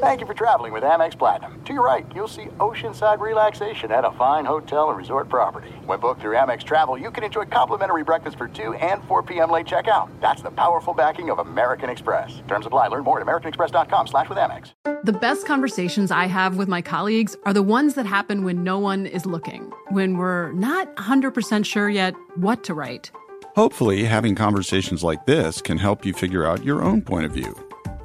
Thank you for traveling with Amex Platinum. To your right, you'll see oceanside relaxation at a fine hotel and resort property. When booked through Amex Travel, you can enjoy complimentary breakfast for 2 and 4 p.m. late checkout. That's the powerful backing of American Express. Terms apply. Learn more at americanexpress.com/withAmex. The best conversations I have with my colleagues are the ones that happen when no one is looking, when we're not 100% sure yet what to write. Hopefully, having conversations like this can help you figure out your own point of view.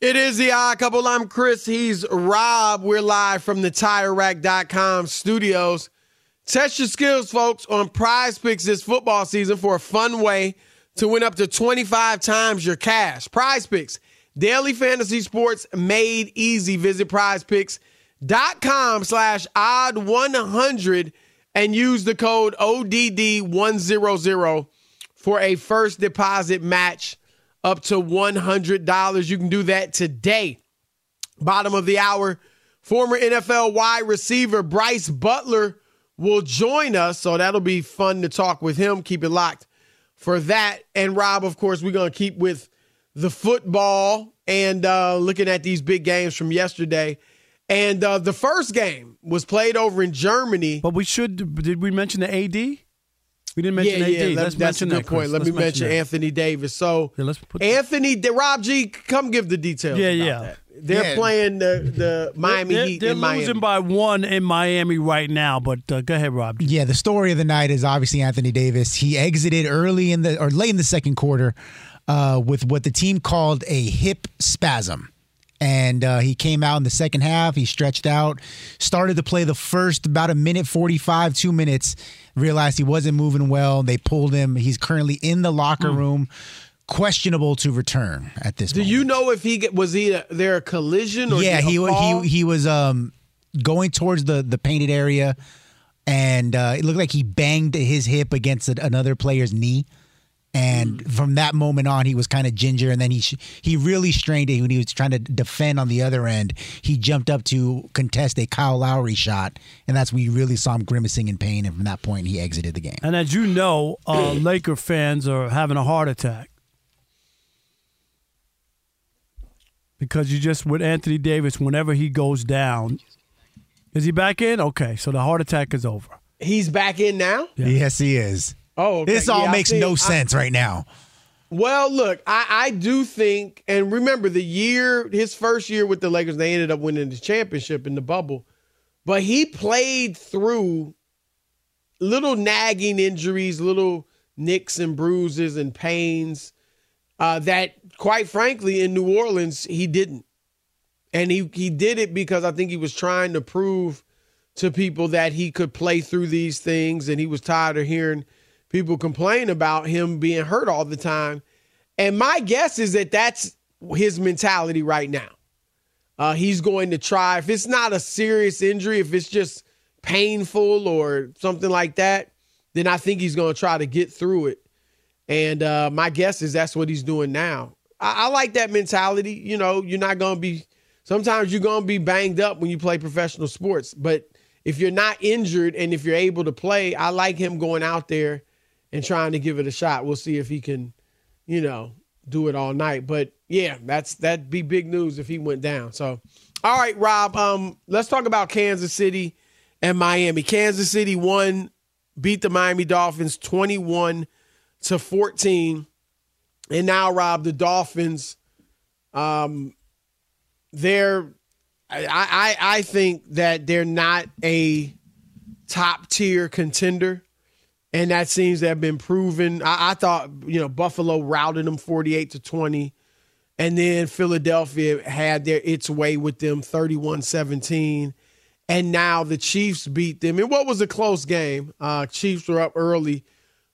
It is the Odd Couple. I'm Chris. He's Rob. We're live from the TireRack.com studios. Test your skills, folks, on PrizePicks this football season for a fun way to win up to 25 times your cash. PrizePicks, daily fantasy sports made easy. Visit PrizePicks.com/odd100 and use the code ODD100 for a first deposit match up to $100. You can do that today. Bottom of the hour, former NFL wide receiver Brice Butler will join us, so that'll be fun to talk with him. Keep it locked for that. And Rob, of course, we're going to keep with the football and looking at these big games from yesterday. And the first game was played over in Germany. But we should, did we mention the AD? We didn't mention AD. That's a good point. Let me mention Anthony Davis. So, Anthony, Rob G, come give the details. Yeah. They're playing the Miami Heat in Miami. They're losing by 1 in Miami right now, but go ahead, Rob G. Yeah, the story of the night is obviously Anthony Davis. He exited late in the second quarter with what the team called a hip spasm. And he came out in the second half. He stretched out, started to play the first about 1:45, 2 minutes, realized he wasn't moving well. They pulled him. He's currently in the locker room, questionable to return at this point. Do you know if was there a collision? Or he was going towards the painted area, and it looked like he banged his hip against another player's knee. And from that moment on, he was kind of ginger, and then he really strained it when he was trying to defend on the other end. He jumped up to contest a Kyle Lowry shot, and that's when you really saw him grimacing in pain, and from that point, he exited the game. And as you know, Laker fans are having a heart attack. Because with Anthony Davis, whenever he goes down, is he back in? Okay, so the heart attack is over. He's back in now? Yeah. Yes, he is. Oh, okay. This all makes no sense right now. Well, look, I do think, and remember his first year with the Lakers, they ended up winning the championship in the bubble, but he played through little nagging injuries, little nicks and bruises and pains that, quite frankly, in New Orleans, he didn't. And he did it because I think he was trying to prove to people that he could play through these things, and he was tired of hearing people complain about him being hurt all the time. And my guess is that that's his mentality right now. He's going to try. If it's not a serious injury, if it's just painful or something like that, then I think he's going to try to get through it. And my guess is that's what he's doing now. I like that mentality. You know, sometimes you're going to be banged up when you play professional sports. But if you're not injured and if you're able to play, I like him going out there and trying to give it a shot. We'll see if he can, do it all night. But yeah, that'd be big news if he went down. So, all right, Rob, let's talk about Kansas City and Miami. Kansas City beat the Miami Dolphins 21-14. And now, Rob, the Dolphins, I think that they're not a top-tier contender, and that seems to have been proven. I thought, Buffalo routed them 48-20, and then Philadelphia had its way with them 31-17, and now the Chiefs beat them. And what was a close game? Chiefs were up early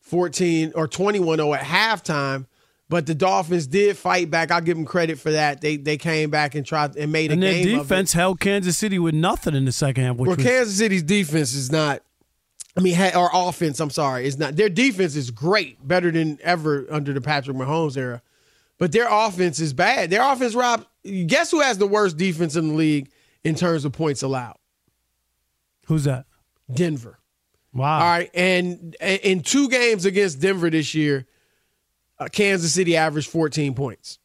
14 or 21-0 at halftime. But the Dolphins did fight back. I'll give them credit for that. They came back and tried and made a game of it. And their defense held Kansas City with nothing in the second half. Well, Kansas City's defense is not – our offense, I'm sorry, is not – their defense is great, better than ever under the Patrick Mahomes era. But their offense is bad. Their offense, Rob, guess who has the worst defense in the league in terms of points allowed? Who's that? Denver. Wow. All right, and in two games against Denver this year, Kansas City averaged 14 points.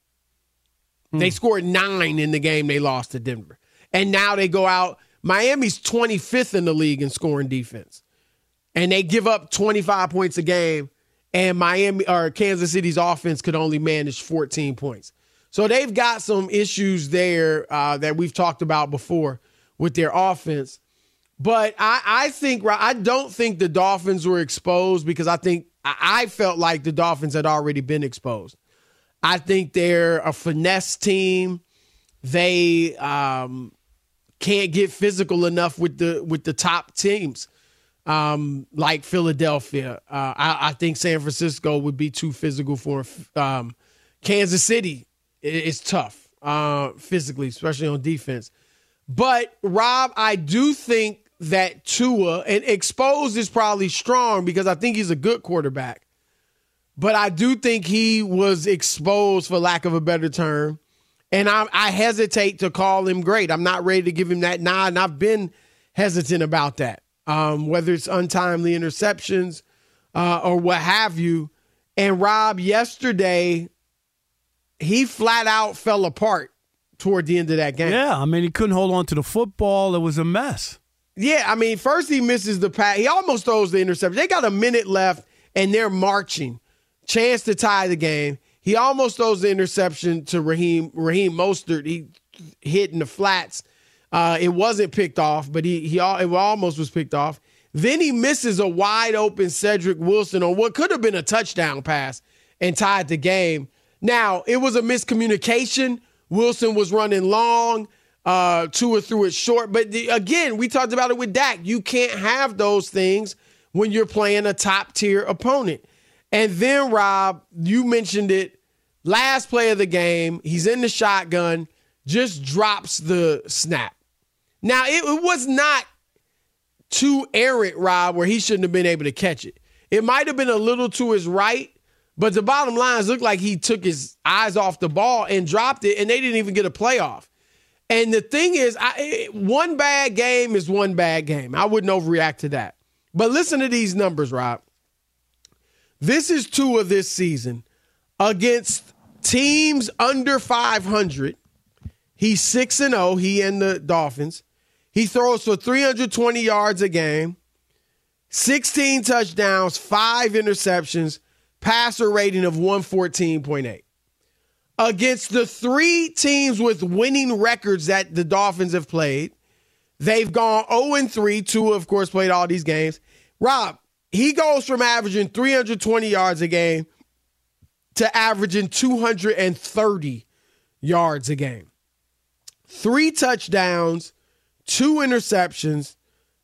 They scored 9 in the game they lost to Denver. And now they go out. Miami's 25th in the league in scoring defense. And they give up 25 points a game, and Kansas City's offense could only manage 14 points. So they've got some issues there that we've talked about before with their offense. But I don't think the Dolphins were exposed because I felt like the Dolphins had already been exposed. I think they're a finesse team. They can't get physical enough with the top teams like Philadelphia. I think San Francisco would be too physical for Kansas City. It's tough physically, especially on defense. But, Rob, I do think that Tua, and exposed is probably strong because I think he's a good quarterback, but I do think he was exposed, for lack of a better term, and I hesitate to call him great. I'm not ready to give him that nod, and I've been hesitant about that, whether it's untimely interceptions or what have you. And, Rob, yesterday he flat out fell apart toward the end of that game. Yeah, he couldn't hold on to the football. It was a mess. Yeah, first he misses the pass. He almost throws the interception. They got a minute left, and they're marching. Chance to tie the game. He almost throws the interception to Raheem Mostert. He hit in the flats. It wasn't picked off, but it almost was picked off. Then he misses a wide-open Cedric Wilson on what could have been a touchdown pass and tied the game. Now, it was a miscommunication. Wilson was running long. Tua threw it short. But again, we talked about it with Dak. You can't have those things when you're playing a top-tier opponent. And then, Rob, you mentioned it, last play of the game, he's in the shotgun, just drops the snap. Now, it was not too errant, Rob, where he shouldn't have been able to catch it. It might have been a little to his right, but the bottom line is it looked like he took his eyes off the ball and dropped it, and they didn't even get a playoff. And the thing is, one bad game is one bad game. I wouldn't overreact to that. But listen to these numbers, Rob. This is Tua this season. Against teams under 500, he's 6-0, he and the Dolphins. He throws for 320 yards a game, 16 touchdowns, 5 interceptions, passer rating of 114.8. Against the 3 teams with winning records that the Dolphins have played, they've gone 0-3. Tua, of course, played all these games. Rob, he goes from averaging 320 yards a game to averaging 230 yards a game. 3 touchdowns, 2 interceptions,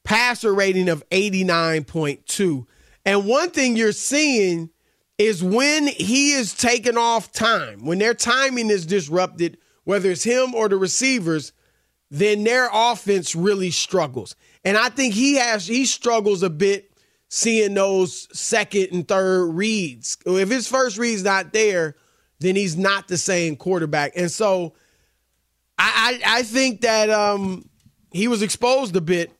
passer rating of 89.2. And one thing you're seeing is when he is taken off time, when their timing is disrupted, whether it's him or the receivers, then their offense really struggles. And I think he struggles a bit seeing those second and third reads. If his first read's not there, then he's not the same quarterback. And so I think that he was exposed a bit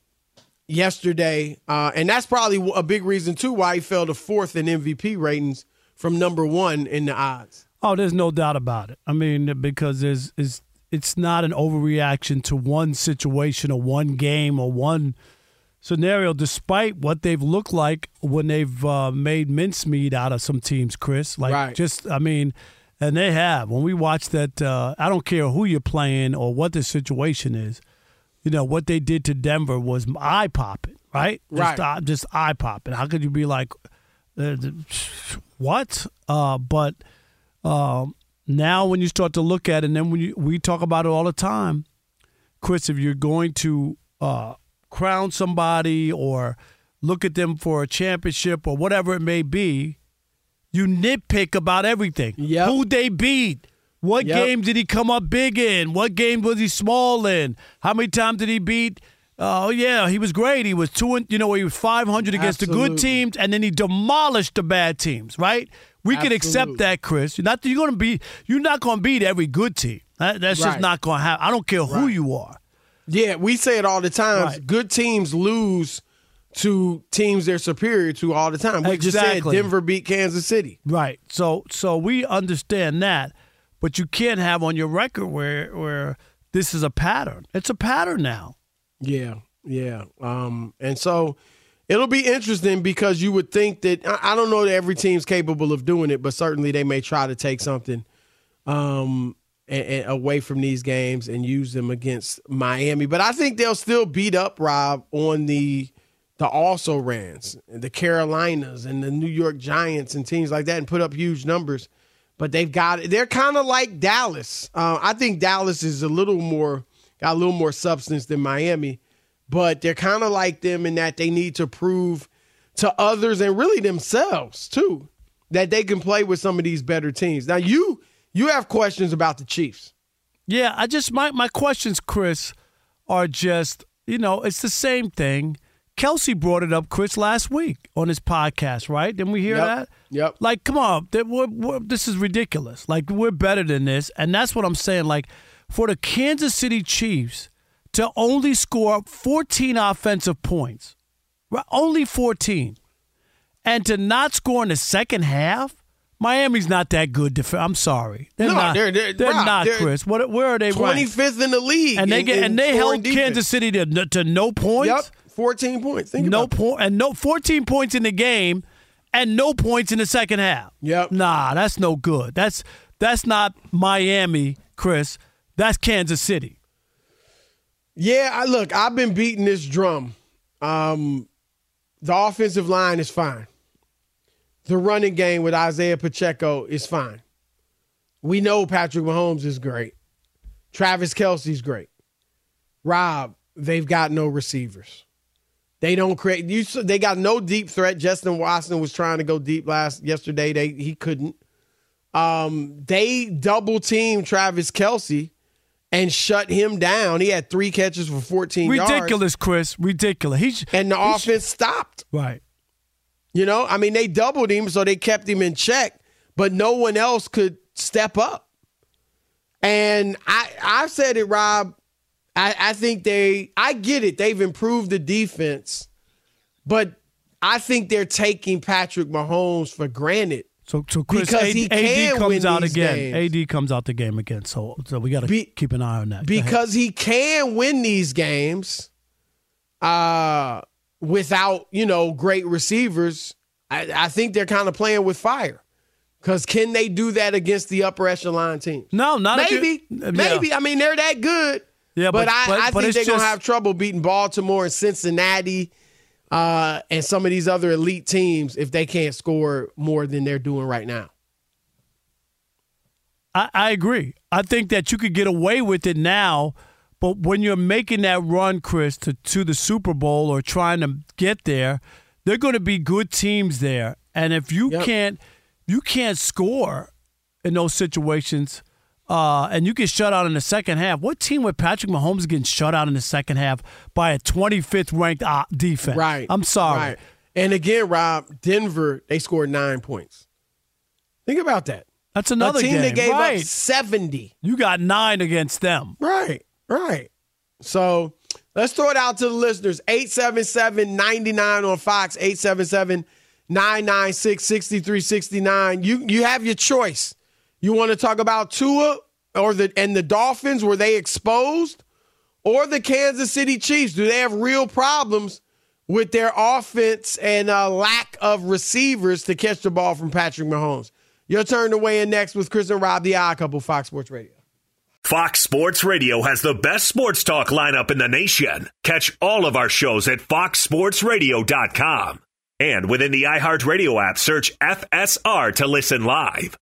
yesterday, and that's probably a big reason, too, why he fell to 4th in MVP ratings from number 1 in the odds. Oh, there's no doubt about it. I mean, because it's not an overreaction to one situation or one game or one scenario, despite what they've looked like when they've made mincemeat out of some teams, Chris. Like, right. Just, I mean, and they have. When we watch that, I don't care who you're playing or what the situation is, you know, what they did to Denver was eye-popping, right? Right. Just eye-popping. How could you be like, what? Now when you start to look at it, and then when we talk about it all the time, Chris, if you're going to crown somebody or look at them for a championship or whatever it may be, you nitpick about everything. Yep. Who they beat. What yep. game did he come up big in? What game was he small in? How many times did he beat? Oh, yeah, he was great. He was 500 against Absolutely. The good teams, and then he demolished the bad teams, right? We Absolutely. Can accept that, Chris. You're not going to beat every good team. That's right. Just not going to happen. I don't care who right. you are. Yeah, we say it all the time. Right. Good teams lose to teams they're superior to all the time. We exactly. just said Denver beat Kansas City. Right. So we understand that, but you can't have on your record where this is a pattern. It's a pattern now. Yeah. And so it'll be interesting because you would think that – I don't know that every team's capable of doing it, but certainly they may try to take something and away from these games and use them against Miami. But I think they'll still beat up, Rob, on the also-rans, the Carolinas and the New York Giants and teams like that and put up huge numbers. But they're kind of like Dallas. I think Dallas is got a little more substance than Miami, but they're kind of like them in that they need to prove to others and really themselves too that they can play with some of these better teams. Now you have questions about the Chiefs. Yeah, I just my questions, Chris, are just, you know, it's the same thing. Kelce brought it up, Chris, last week on his podcast, right? Didn't we hear yep. that? Yep. Like, come on, this is ridiculous. Like, we're better than this, and that's what I'm saying. Like, for the Kansas City Chiefs to only score 14 offensive points, right? Only 14, and to not score in the second half, Miami's not that good. I'm sorry, they're not, Chris. Where are they? 25th ranked? In the league, and they held defense. Kansas City to no points. Yep, 14 points. Think no about point and no 14 points in the game, and no points in the second half. Yep. Nah, that's no good. That's not Miami, Chris. That's Kansas City. Yeah, I've been beating this drum. The offensive line is fine. The running game with Isaiah Pacheco is fine. We know Patrick Mahomes is great. Travis Kelce's great. Rob, they've got no receivers. They don't create. They got no deep threat. Justin Watson was trying to go deep yesterday. He couldn't. They double team Travis Kelce and shut him down. He had 3 catches for 14 yards. Ridiculous, Chris. Ridiculous. And the offense stopped. Right. You know, I mean, they doubled him, so they kept him in check, but no one else could step up. And I've said it, Rob. I think I get it. They've improved the defense, but I think they're taking Patrick Mahomes for granted. So Chris, AD comes out again. AD comes out the game again. So we got to keep an eye on that. Because he can win these games without, you know, great receivers. I think they're kind of playing with fire. Because can they do that against the upper echelon teams? No, not maybe. Maybe. Yeah. I mean, they're that good. Yeah, but I think they're going to have trouble beating Baltimore and Cincinnati. And some of these other elite teams, if they can't score more than they're doing right now. I agree. I think that you could get away with it now, but when you're making that run, Chris, to the Super Bowl or trying to get there, they're going to be good teams there. And if you yep. can't score in those situations, and you get shut out in the second half. What team with Patrick Mahomes getting shut out in the second half by a 25th ranked defense? Right. I'm sorry. Right. And again, Rob, Denver, they scored 9 points. Think about that. That's another game. A team that gave right. up 70. You got 9 against them. Right. So let's throw it out to the listeners. 877-99 on Fox, 877-996-6369. You have your choice. You want to talk about Tua or the Dolphins? Were they exposed? Or the Kansas City Chiefs? Do they have real problems with their offense and a lack of receivers to catch the ball from Patrick Mahomes? Your turn to weigh in next with Chris and Rob, the Odd Couple, Fox Sports Radio. Fox Sports Radio has the best sports talk lineup in the nation. Catch all of our shows at foxsportsradio.com. And within the iHeartRadio app, search FSR to listen live.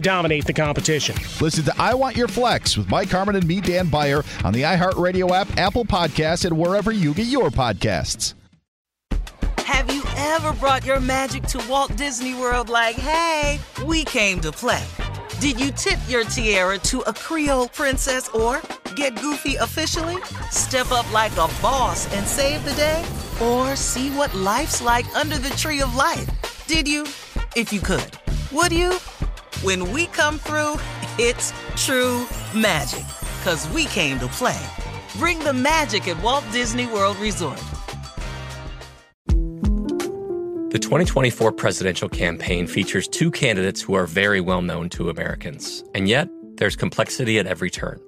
dominate the competition. Listen to I Want Your Flex with Mike Harmon and me, Dan Byer, on the iHeartRadio app, Apple Podcasts, and wherever you get your podcasts. Have you ever brought your magic to Walt Disney World like, hey, we came to play? Did you tip your tiara to a Creole princess or get goofy officially? Step up like a boss and save the day? Or see what life's like under the Tree of Life? Did you? If you could. Would you? When we come through, it's true magic. 'Cause we came to play. Bring the magic at Walt Disney World Resort. The 2024 presidential campaign features two candidates who are very well known to Americans. And yet, there's complexity at every turn.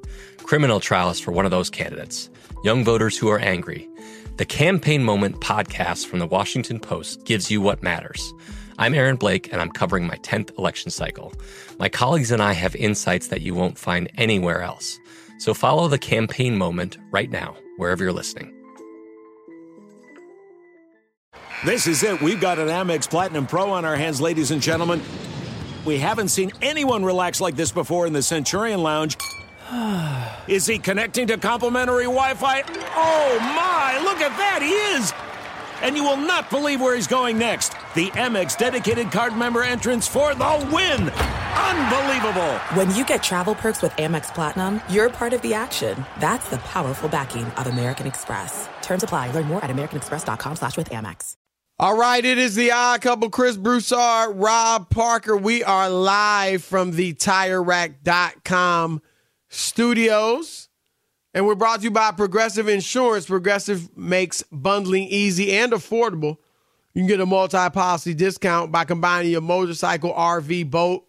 Criminal trials for one of those candidates. Young voters who are angry. The Campaign Moment podcast from the Washington Post gives you what matters. I'm Aaron Blake, and I'm covering my 10th election cycle. My colleagues and I have insights that you won't find anywhere else. So follow the Campaign Moment right now, wherever you're listening. This is it. We've got an Amex Platinum Pro on our hands, ladies and gentlemen. We haven't seen anyone relax like this before in the Centurion Lounge. Is he connecting to complimentary Wi-Fi? Oh, my! Look at that! He is! And you will not believe where he's going next. The Amex dedicated card member entrance for the win. Unbelievable. When you get travel perks with Amex Platinum, you're part of the action. That's the powerful backing of American Express. Terms apply. Learn more at americanexpress.com/withAmex. All right, it is the Odd Couple, Chris Broussard, Rob Parker. We are live from the TireRack.com studios. And we're brought to you by Progressive Insurance. Progressive makes bundling easy and affordable. You can get a multi-policy discount by combining your motorcycle, RV, boat,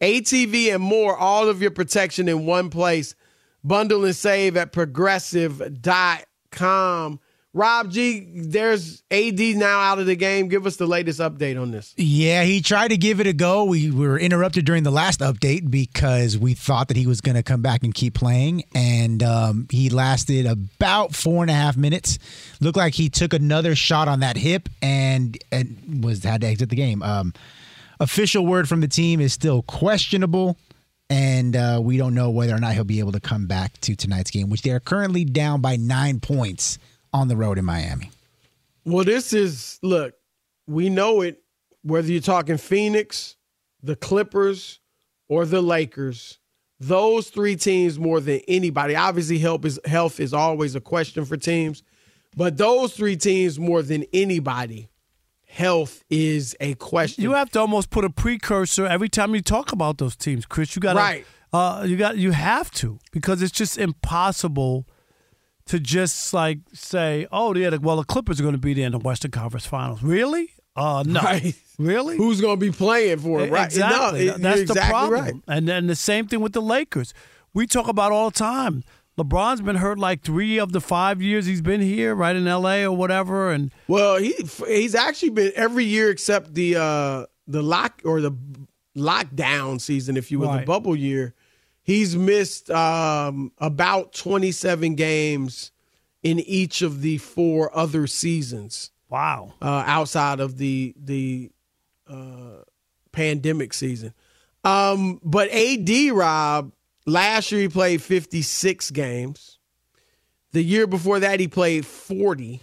ATV, and more, all of your protection in one place. Bundle and save at Progressive.com. Rob G, there's AD now out of the game. Give us the latest update on this. Yeah, he tried to give it a go. We were interrupted during the last update because we thought that he was going to come back and keep playing. And he lasted about 4.5 minutes. Looked like he took another shot on that hip and had to exit the game. Official word from the team is still questionable. And we don't know whether or not he'll be able to come back to tonight's game, which they are currently down by 9 points. On the road in Miami. Well, look, we know it, whether you're talking Phoenix, the Clippers, or the Lakers, those three teams more than anybody. Obviously, health is always a question for teams, but those three teams more than anybody, health is a question. You have to almost put a precursor every time you talk about those teams, Chris. You got right. You have to, because it's just impossible to just like say, oh, yeah, well, the Clippers are going to be there in the Western Conference Finals. Really? No. Right. Really? Who's going to be playing for it? Right. Exactly. No, that's exactly the problem. Right. And then the same thing with the Lakers. We talk about all the time. LeBron's been hurt like 3 of the 5 years he's been here, right in L.A. or whatever. And well, he's actually been every year except the lockdown season, if you will, right. The bubble year. He's missed about 27 games in each of the 4 other seasons. Wow. Outside of the pandemic season. But AD, Rob, last year he played 56 games. The year before that he played 40.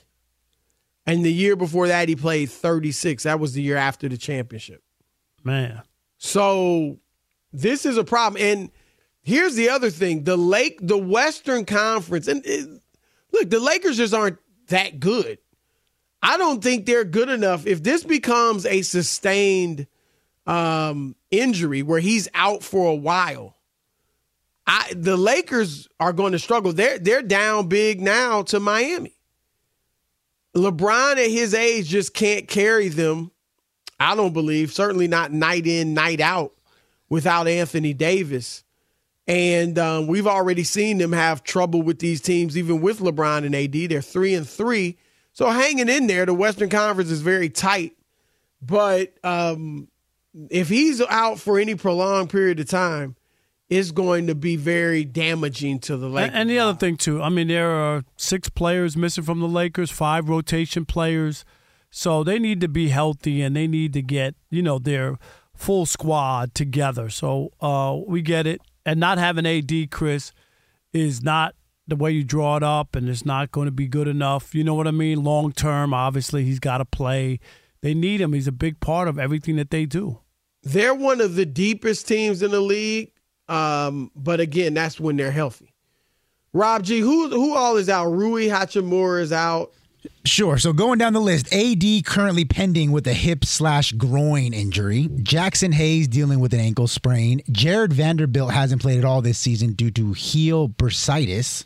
And the year before that he played 36. That was the year after the championship. Man. So This is a problem. And here's the other thing. The Western Conference, and look, the Lakers just aren't that good. I don't think they're good enough. If this becomes a sustained injury where he's out for a while, the Lakers are going to struggle. They're down big now to Miami. LeBron at his age just can't carry them, I don't believe, certainly not night in, night out without Anthony Davis. And we've already seen them have trouble with these teams, even with LeBron and AD. They're 3-3. So hanging in there, the Western Conference is very tight. But if he's out for any prolonged period of time, it's going to be very damaging to the Lakers. And the other thing, too, I mean, there are 6 players missing from the Lakers, 5 rotation players. So they need to be healthy and they need to get, their full squad together. So we get it. And not having AD, Chris, is not the way you draw it up, and it's not going to be good enough. You know what I mean? Long term, obviously, he's got to play. They need him. He's a big part of everything that they do. They're one of the deepest teams in the league, but again, that's when they're healthy. Rob G, who all is out? Rui Hachimura is out. Sure. So going down the list, AD currently pending with a hip/groin injury. Jackson Hayes dealing with an ankle sprain. Jared Vanderbilt hasn't played at all this season due to heel bursitis.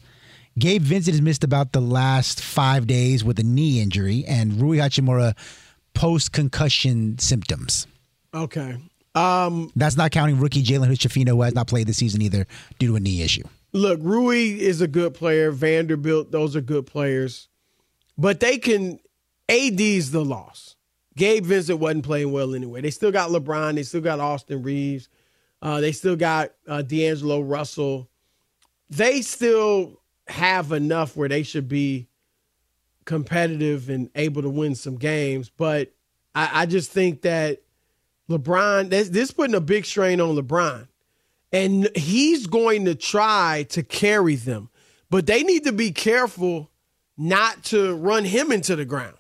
Gabe Vincent has missed about the last 5 days with a knee injury. And Rui Hachimura, post-concussion symptoms. Okay. That's not counting rookie Jalen Hutchefino, who has not played this season either due to a knee issue. Look, Rui is a good player. Vanderbilt, those are good players. But they can – AD's the loss. Gabe Vincent wasn't playing well anyway. They still got LeBron. They still got Austin Reeves. They still got D'Angelo Russell. They still have enough where they should be competitive and able to win some games. But I just think that LeBron – this putting a big strain on LeBron. And he's going to try to carry them. But they need to be careful – not to run him into the ground.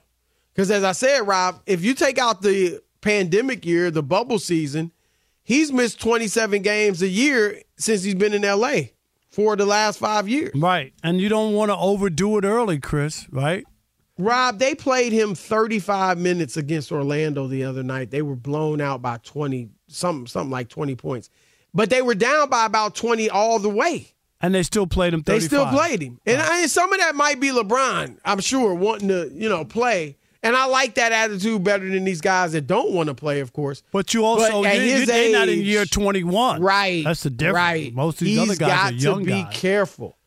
Because as I said, Rob, if you take out the pandemic year, the bubble season, he's missed 27 games a year since he's been in L.A. for the last 5 years. Right, and you don't want to overdo it early, Chris, right? Rob, they played him 35 minutes against Orlando the other night. They were blown out by 20, something like 20 points. But they were down by about 20 all the way. And they still played him 35. They still played him. And right. Some of that might be LeBron, I'm sure, wanting to, play. And I like that attitude better than these guys that don't want to play, of course. But they're not in year 21. Right. That's the difference. Right. Most of these other guys are young guys. He's got to be careful.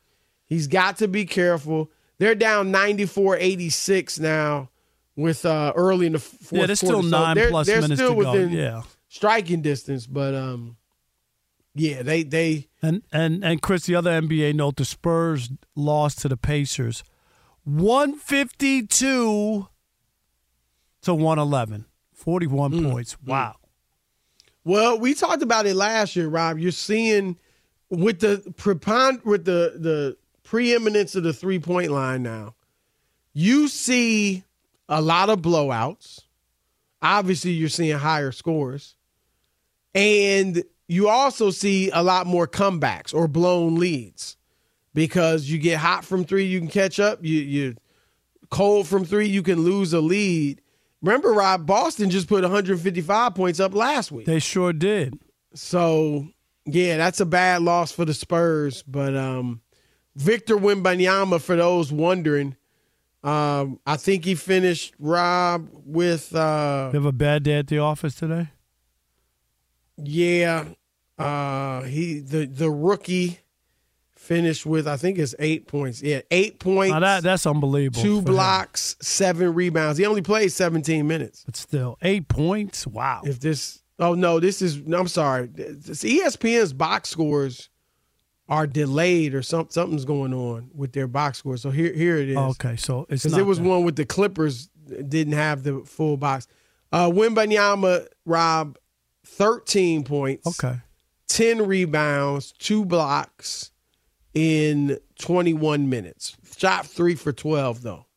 He's got to be careful. They're down 94-86 now with early in the fourth quarter. Yeah, there's still 9-plus minutes to go. They're still within striking distance, but yeah, they and Chris, the other NBA note, the Spurs lost to the Pacers 152-111, 41 points. Wow. Well, we talked about it last year, Rob. You're seeing with the preeminence of the three-point line now, you see a lot of blowouts. Obviously, you're seeing higher scores. And you also see a lot more comebacks or blown leads because you get hot from three, you can catch up. You're cold from three, you can lose a lead. Remember, Rob, Boston just put 155 points up last week. They sure did. So, yeah, that's a bad loss for the Spurs. But Victor Wembanyama, for those wondering, I think he finished, Rob, with – you have a bad day at the office today? Yeah. The rookie finished with, I think it's 8 points. Yeah, 8 points. Now that's unbelievable. 2 blocks, 7 rebounds. He only played 17 minutes. But still, 8 points? Wow. I'm sorry. This ESPN's box scores are delayed or something's going on with their box scores. So here it is. Okay, so it's not. Because it was one with the Clippers, didn't have the full box. Wembanyama, Rob, 13 points, okay, 10 rebounds, 2 blocks in 21 minutes. Shot 3 for 12, though.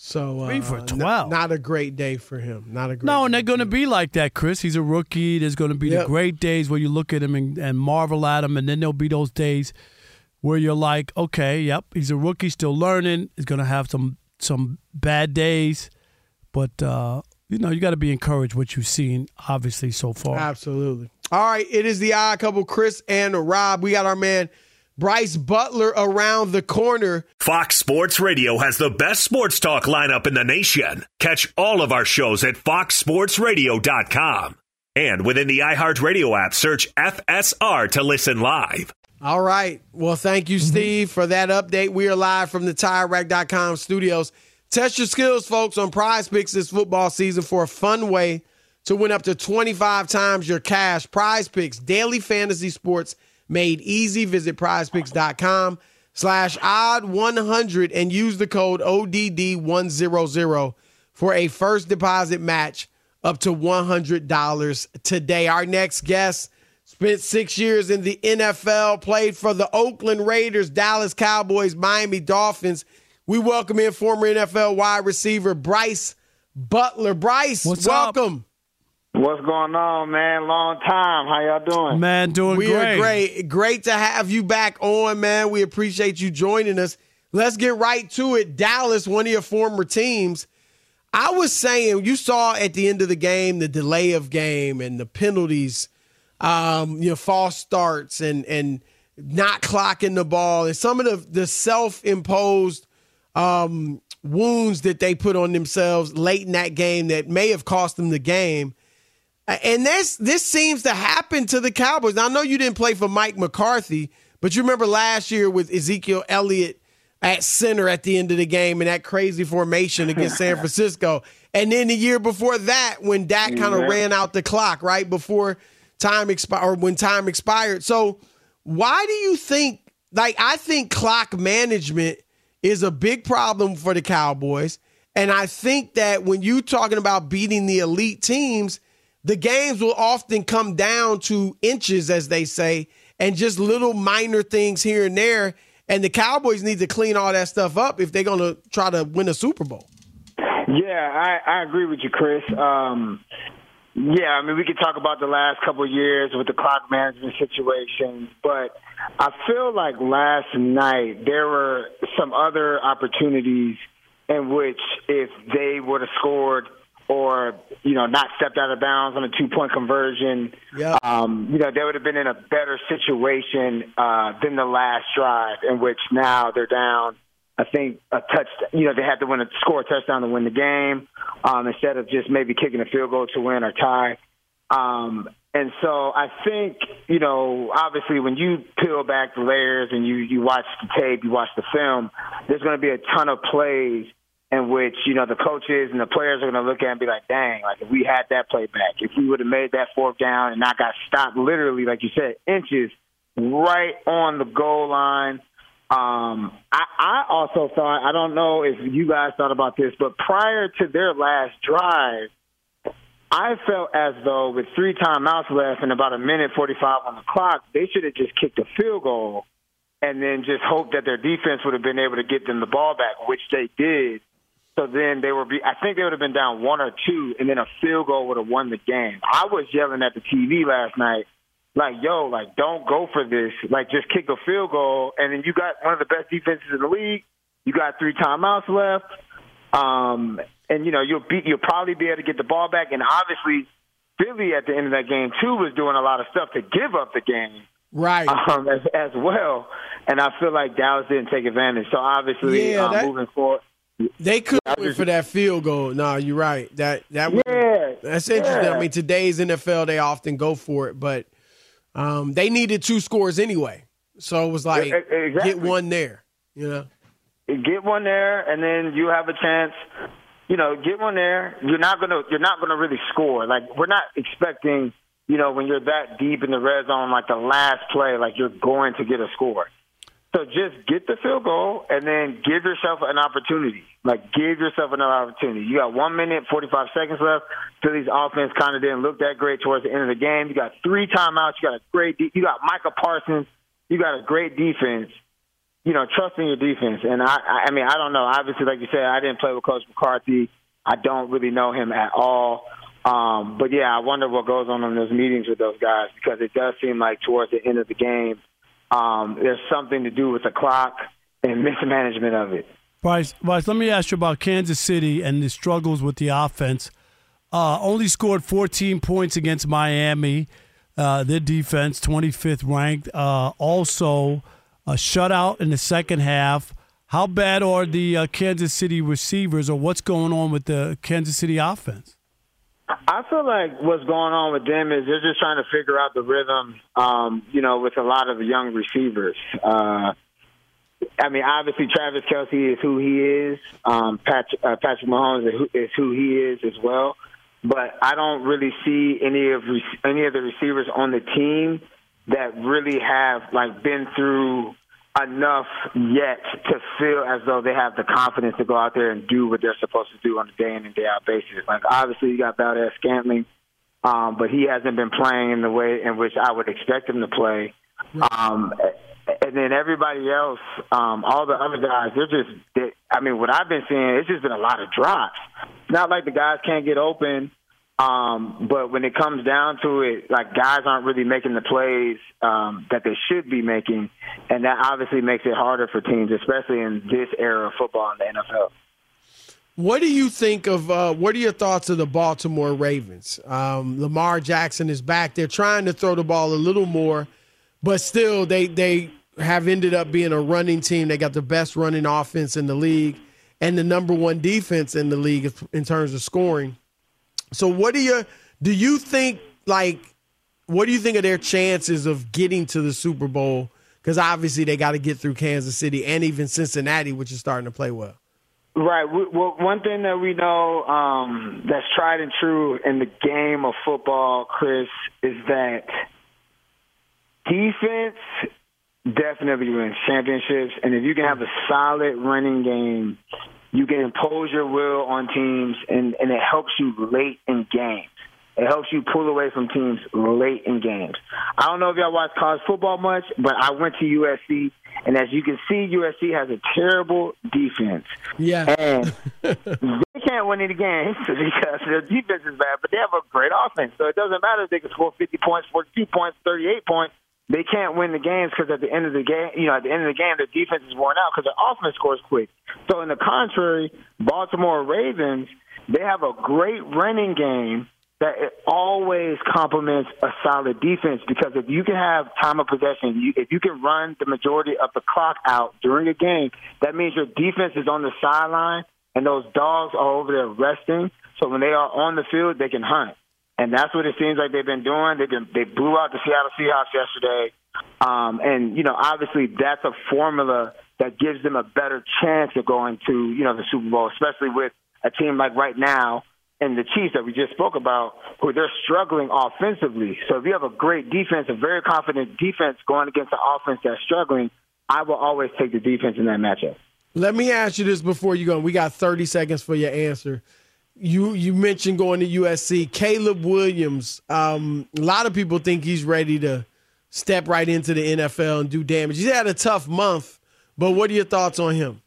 So 3 for 12. Not a great day for him. No, and they're going to be like that, Chris. He's a rookie. There's going to be the great days where you look at him and marvel at him, and then there'll be those days where you're like, okay, yep, he's a rookie, still learning. He's going to have some bad days, but you know, you got to be encouraged what you've seen, obviously, so far. Absolutely. All right, it is the Odd Couple, Chris and Rob. We got our man Brice Butler around the corner. Fox Sports Radio has the best sports talk lineup in the nation. Catch all of our shows at foxsportsradio.com. And within the iHeartRadio app, search FSR to listen live. All right. Well, thank you, Steve, for that update. We are live from the TireRack.com studios. Test your skills, folks, on PrizePicks this football season for a fun way to win up to 25 times your cash. PrizePicks, daily fantasy sports made easy. Visit prizepicks.com/odd100 and use the code ODD100 for a first deposit match up to $100 today. Our next guest spent 6 years in the NFL, played for the Oakland Raiders, Dallas Cowboys, Miami Dolphins. We welcome in former NFL wide receiver Brice Butler. Brice, welcome. What's going on, man? Long time. How y'all doing? Man, doing great. We are great. Great to have you back on, man. We appreciate you joining us. Let's get right to it. Dallas, one of your former teams. I was saying, you saw at the end of the game, the delay of game and the penalties, false starts and not clocking the ball and some of the self-imposed wounds that they put on themselves late in that game that may have cost them the game. And this seems to happen to the Cowboys. Now, I know you didn't play for Mike McCarthy, but you remember last year with Ezekiel Elliott at center at the end of the game in that crazy formation against San Francisco. And then the year before that, when Dak kind of ran out the clock, right, before time expired. So why do you think, I think clock management is a big problem for the Cowboys. And I think that when you're talking about beating the elite teams, the games will often come down to inches, as they say, and just little minor things here and there. And the Cowboys need to clean all that stuff up if they're going to try to win a Super Bowl. Yeah, I agree with you, Chris. We could talk about the last couple of years with the clock management situations, but I feel like last night there were some other opportunities in which if they would have scored or, not stepped out of bounds on a two-point conversion, they would have been in a better situation than the last drive in which now they're down, I think, a touchdown. They had to score a touchdown to win the game instead of just maybe kicking a field goal to win or tie. And so I think, obviously when you peel back the layers and you watch the tape, you watch the film, there's going to be a ton of plays in which, the coaches and the players are going to look at and be like, dang, like if we had that play back, if we would have made that fourth down and not got stopped literally, like you said, inches right on the goal line. I also thought, I don't know if you guys thought about this, but prior to their last drive, I felt as though with three timeouts left and about 1:45 on the clock, they should have just kicked a field goal and then just hoped that their defense would have been able to get them the ball back, which they did. So then I think they would have been down one or two, and then a field goal would have won the game. I was yelling at the TV last night, don't go for this. Just kick a field goal, and then you got one of the best defenses in the league. You got three timeouts left, and, you'll probably be able to get the ball back. And obviously, Philly at the end of that game, too, was doing a lot of stuff to give up the game. Right. As well. And I feel like Dallas didn't take advantage. So, obviously, moving forward. They could wait for that field goal. No, you're right. That's interesting. Yeah. I mean, today's NFL, they often go for it, but they needed two scores anyway. So it was get one there. Get one there, and then you have a chance. Get one there. You're not gonna really score. We're not expecting. When you're that deep in the red zone, the last play, you're going to get a score. So just get the field goal and then give yourself an opportunity. Give yourself another opportunity. You got 1:45 left. Philly's offense kind of didn't look that great towards the end of the game. You got three timeouts. You got Micah Parsons. You got a great defense. you know, trusting your defense. And I mean, I don't know. Obviously, like you said, I didn't play with Coach McCarthy. I don't really know him at all. But, yeah, I wonder what goes on in those meetings with those guys, because it does seem like towards the end of the game, there's something to do with the clock and mismanagement of it. Bryce, let me ask you about Kansas City and the struggles with the offense. Only scored 14 points against Miami. Their defense, 25th ranked. Also, a shutout in the second half. How bad are the Kansas City receivers, or what's going on with the Kansas City offense? I feel like what's going on with them is they're just trying to figure out the rhythm, you know, with a lot of the young receivers. I mean, obviously, Travis Kelce is who he is. Patrick Mahomes is who he is as well. But I don't really see any of the receivers on the team that really have, like, been through enough yet to feel as though they have the confidence to go out there and do what they're supposed to do on a day-in and day-out basis. Like, obviously, you got Valdez Scantling, but he hasn't been playing in the way in which I would expect him to play. And then everybody else, all the other guys, what I've been seeing, it's just been a lot of drops. It's not like the guys can't get open, but when it comes down to it, like, guys aren't really making the plays that they should be making, and that obviously makes it harder for teams, especially in this era of football in the NFL. What do you think of what are your thoughts of the Baltimore Ravens? Lamar Jackson is back. They're trying to throw the ball a little more, but still they have ended up being a running team. They got the best running offense in the league and the number one defense in the league in terms of scoring. So what do you think of their chances of getting to the Super Bowl? Because obviously they got to get through Kansas City and even Cincinnati, which is starting to play well. Right. Well, one thing that we know that's tried and true in the game of football, Chris, is that defense definitely wins championships, and if you can have a solid running game, you can impose your will on teams, and it helps you late in games. It helps you pull away from teams late in games. I don't know if y'all watch college football much, but I went to USC, and as you can see, USC has a terrible defense. Yeah. And they can't win any games because their defense is bad, but they have a great offense. So it doesn't matter if they can score 50 points, 42 points, 38 points. They can't win the games because at the end of the game, their defense is worn out because their offense scores quick. So, in the contrary, Baltimore Ravens, they have a great running game that it always complements a solid defense, because if you can have time of possession, if you can run the majority of the clock out during a game, that means your defense is on the sideline and those dogs are over there resting. So when they are on the field, they can hunt. And that's what it seems like they've been doing. They blew out the Seattle Seahawks yesterday. Obviously that's a formula that gives them a better chance of going to, the Super Bowl, especially with a team like right now and the Chiefs that we just spoke about, who they're struggling offensively. So if you have a great defense, a very confident defense going against an offense that's struggling, I will always take the defense in that matchup. Let me ask you this before you go. We got 30 seconds for your answer. You mentioned going to USC. Caleb Williams, a lot of people think he's ready to step right into the NFL and do damage. He's had a tough month, but what are your thoughts on him?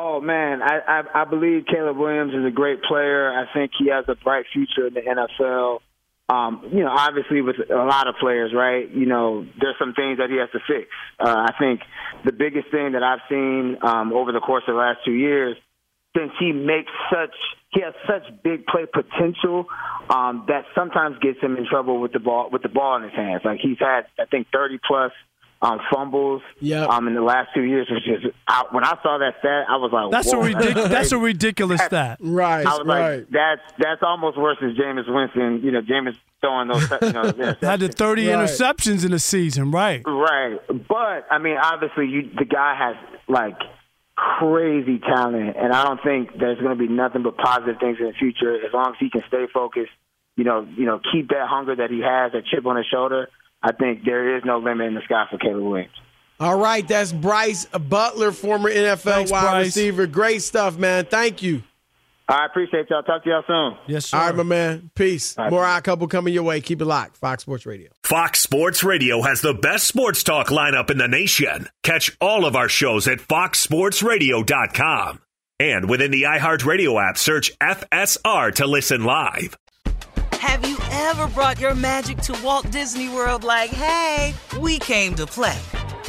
Oh, man, I believe Caleb Williams is a great player. I think he has a bright future in the NFL. Obviously with a lot of players, right, there's some things that he has to fix. I think the biggest thing that I've seen over the course of the last 2 years, since he has such big play potential that sometimes gets him in trouble with the ball in his hands. Like, he's had, I think, 30-plus fumbles in the last 2 years, which is – when I saw that stat, I was like, that's a ridiculous stat. Right, I was like, that's almost worse than Jameis Winston. Jameis throwing those interceptions. Had the 30 interceptions in a season, right. Right. But, I mean, obviously the guy has, like – crazy talent, and I don't think there's going to be nothing but positive things in the future as long as he can stay focused, keep that hunger that he has, that chip on his shoulder. I think there is no limit in the sky for Caleb Williams. All right, that's Brice Butler, former NFL wide receiver. Great stuff, man. Thank you. I appreciate y'all. Talk to y'all soon. Yes, sir. All right, my man. Peace. Right. More Odd Couple coming your way. Keep it locked. Fox Sports Radio. Fox Sports Radio has the best sports talk lineup in the nation. Catch all of our shows at foxsportsradio.com. And within the iHeartRadio app, search FSR to listen live. Have you ever brought your magic to Walt Disney World like, hey, we came to play?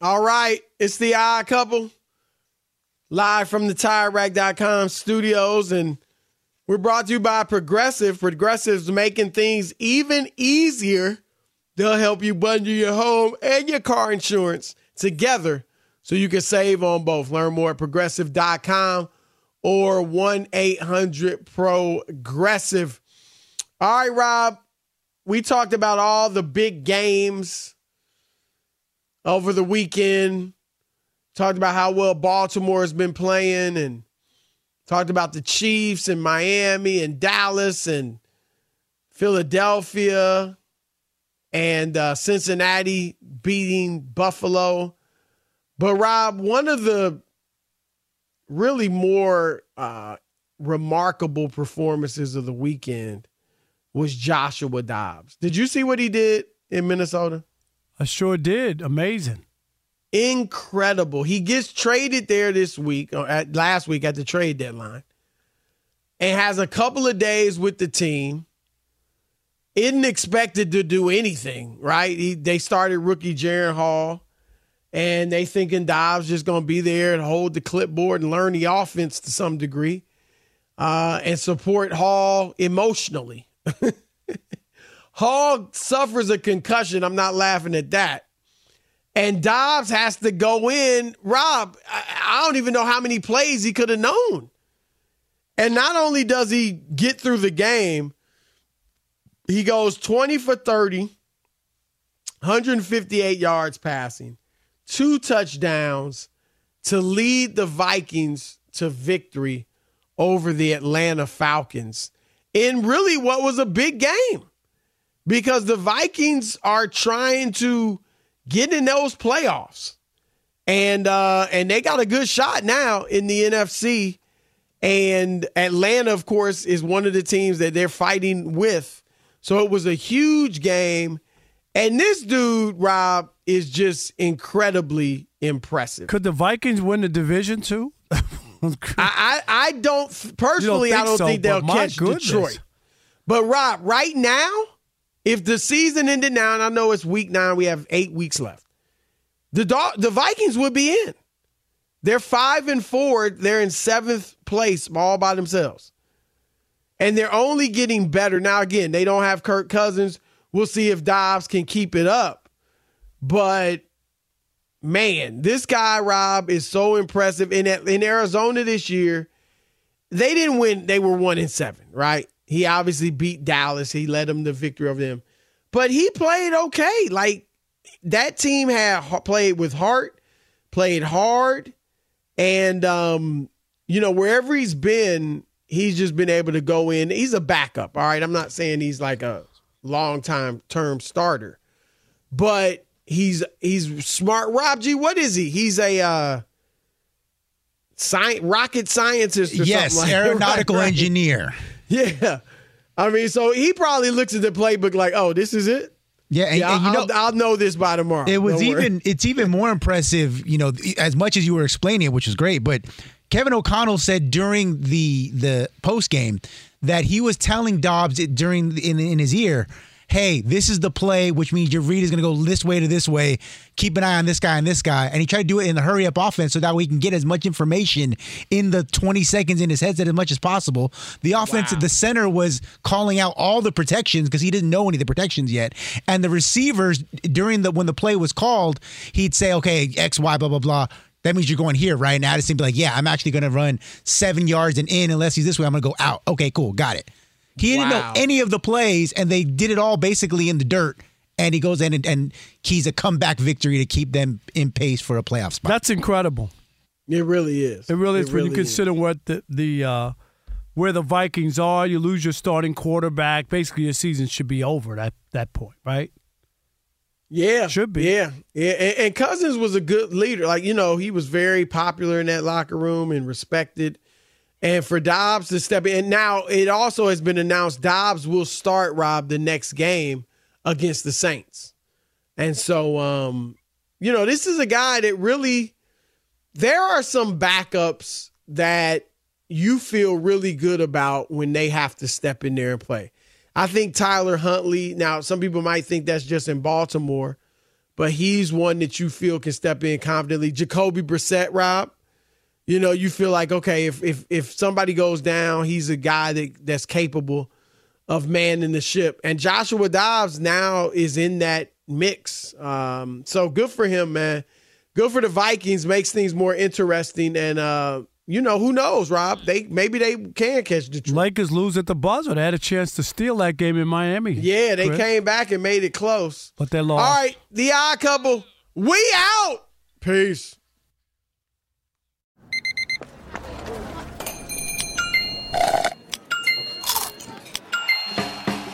All right, it's the Odd Couple, live from the TireRack.com studios, and we're brought to you by Progressive. Progressive's making things even easier. They'll help you bundle your home and your car insurance together so you can save on both. Learn more at Progressive.com or 1-800-PROGRESSIVE. All right, Rob, we talked about all the big games over the weekend, talked about how well Baltimore has been playing, and talked about the Chiefs and Miami and Dallas and Philadelphia and Cincinnati beating Buffalo. But, Rob, one of the really more remarkable performances of the weekend was Joshua Dobbs. Did you see what he did in Minnesota? I sure did. Amazing. Incredible. He gets traded there this week, or last week at the trade deadline, and has a couple of days with the team. Isn't expected to do anything, right? They started rookie Jaren Hall, and they thinking Dobbs just going to be there and hold the clipboard and learn the offense to some degree and support Hall emotionally. Hall suffers a concussion. I'm not laughing at that. And Dobbs has to go in. Rob, I don't even know how many plays he could have known. And not only does he get through the game, he goes 20 for 30, 158 yards passing, 2 touchdowns to lead the Vikings to victory over the Atlanta Falcons in really what was a big game. Because the Vikings are trying to get in those playoffs. And they got a good shot now in the NFC. And Atlanta, of course, is one of the teams that they're fighting with. So it was a huge game. And this dude, Rob, is just incredibly impressive. Could the Vikings win the division too? I don't, personally, I don't think they'll catch Detroit. But, Rob, right now, if the season ended now, and I know it's week 9, we have 8 weeks left, the Vikings would be in. They're 5-4. They're in 7th place all by themselves. And they're only getting better. Now, again, they don't have Kirk Cousins. We'll see if Dobbs can keep it up. But, man, this guy, Rob, is so impressive. In Arizona this year, they didn't win. They were 1-7, right? He obviously beat Dallas. He led them to victory over them. But he played okay. Like, that team had played with heart, played hard. And, wherever he's been, he's just been able to go in. He's a backup, all right? I'm not saying he's like a long-term starter, but he's smart. Rob G, what is he? He's a rocket scientist or something like that. Yes, aeronautical engineer. Yeah. I mean, so he probably looks at the playbook like, oh, this is it? Yeah, and you know, I'll know this by tomorrow. It's even more impressive, you know, as much as you were explaining it, which was great, but Kevin O'Connell said during the postgame that he was telling Dobbs in his ear, hey, this is the play, which means your read is going to go this way to this way. Keep an eye on this guy and this guy. And he tried to do it in the hurry-up offense so that we can get as much information in the 20 seconds in his headset as much as possible. The offense at the center was calling out all the protections because he didn't know any of the protections yet. And the receivers, when the play was called, he'd say, okay, X, Y, blah, blah, blah. That means you're going here, right? And Addison be like, yeah, I'm actually going to run 7 yards and in. Unless he's this way, I'm going to go out. Okay, cool. Got it. He didn't know any of the plays, and they did it all basically in the dirt. And he goes in and keys a comeback victory to keep them in pace for a playoff spot. That's incredible. It really is. It really is. When you consider what where the Vikings are, you lose your starting quarterback. Basically, your season should be over at that point, right? Yeah. Should be. Yeah. And Cousins was a good leader. Like, you know, he was very popular in that locker room and respected. And for Dobbs to step in, and now it also has been announced Dobbs will start, Rob, the next game against the Saints. And so, you know, this is a guy that really, there are some backups that you feel really good about when they have to step in there and play. I think Tyler Huntley, now some people might think that's just in Baltimore, but he's one that you feel can step in confidently. Jacoby Brissett, Rob. You know, you feel like, okay, if somebody goes down, he's a guy that's capable of manning the ship. And Joshua Dobbs now is in that mix. So good for him, man. Good for the Vikings. Makes things more interesting. And, you know, who knows, Rob? Maybe they can catch Detroit. Lakers lose at the buzzer. They had a chance to steal that game in Miami. Yeah, they came back and made it close. But they lost. All right, the Odd Couple, we out. Peace.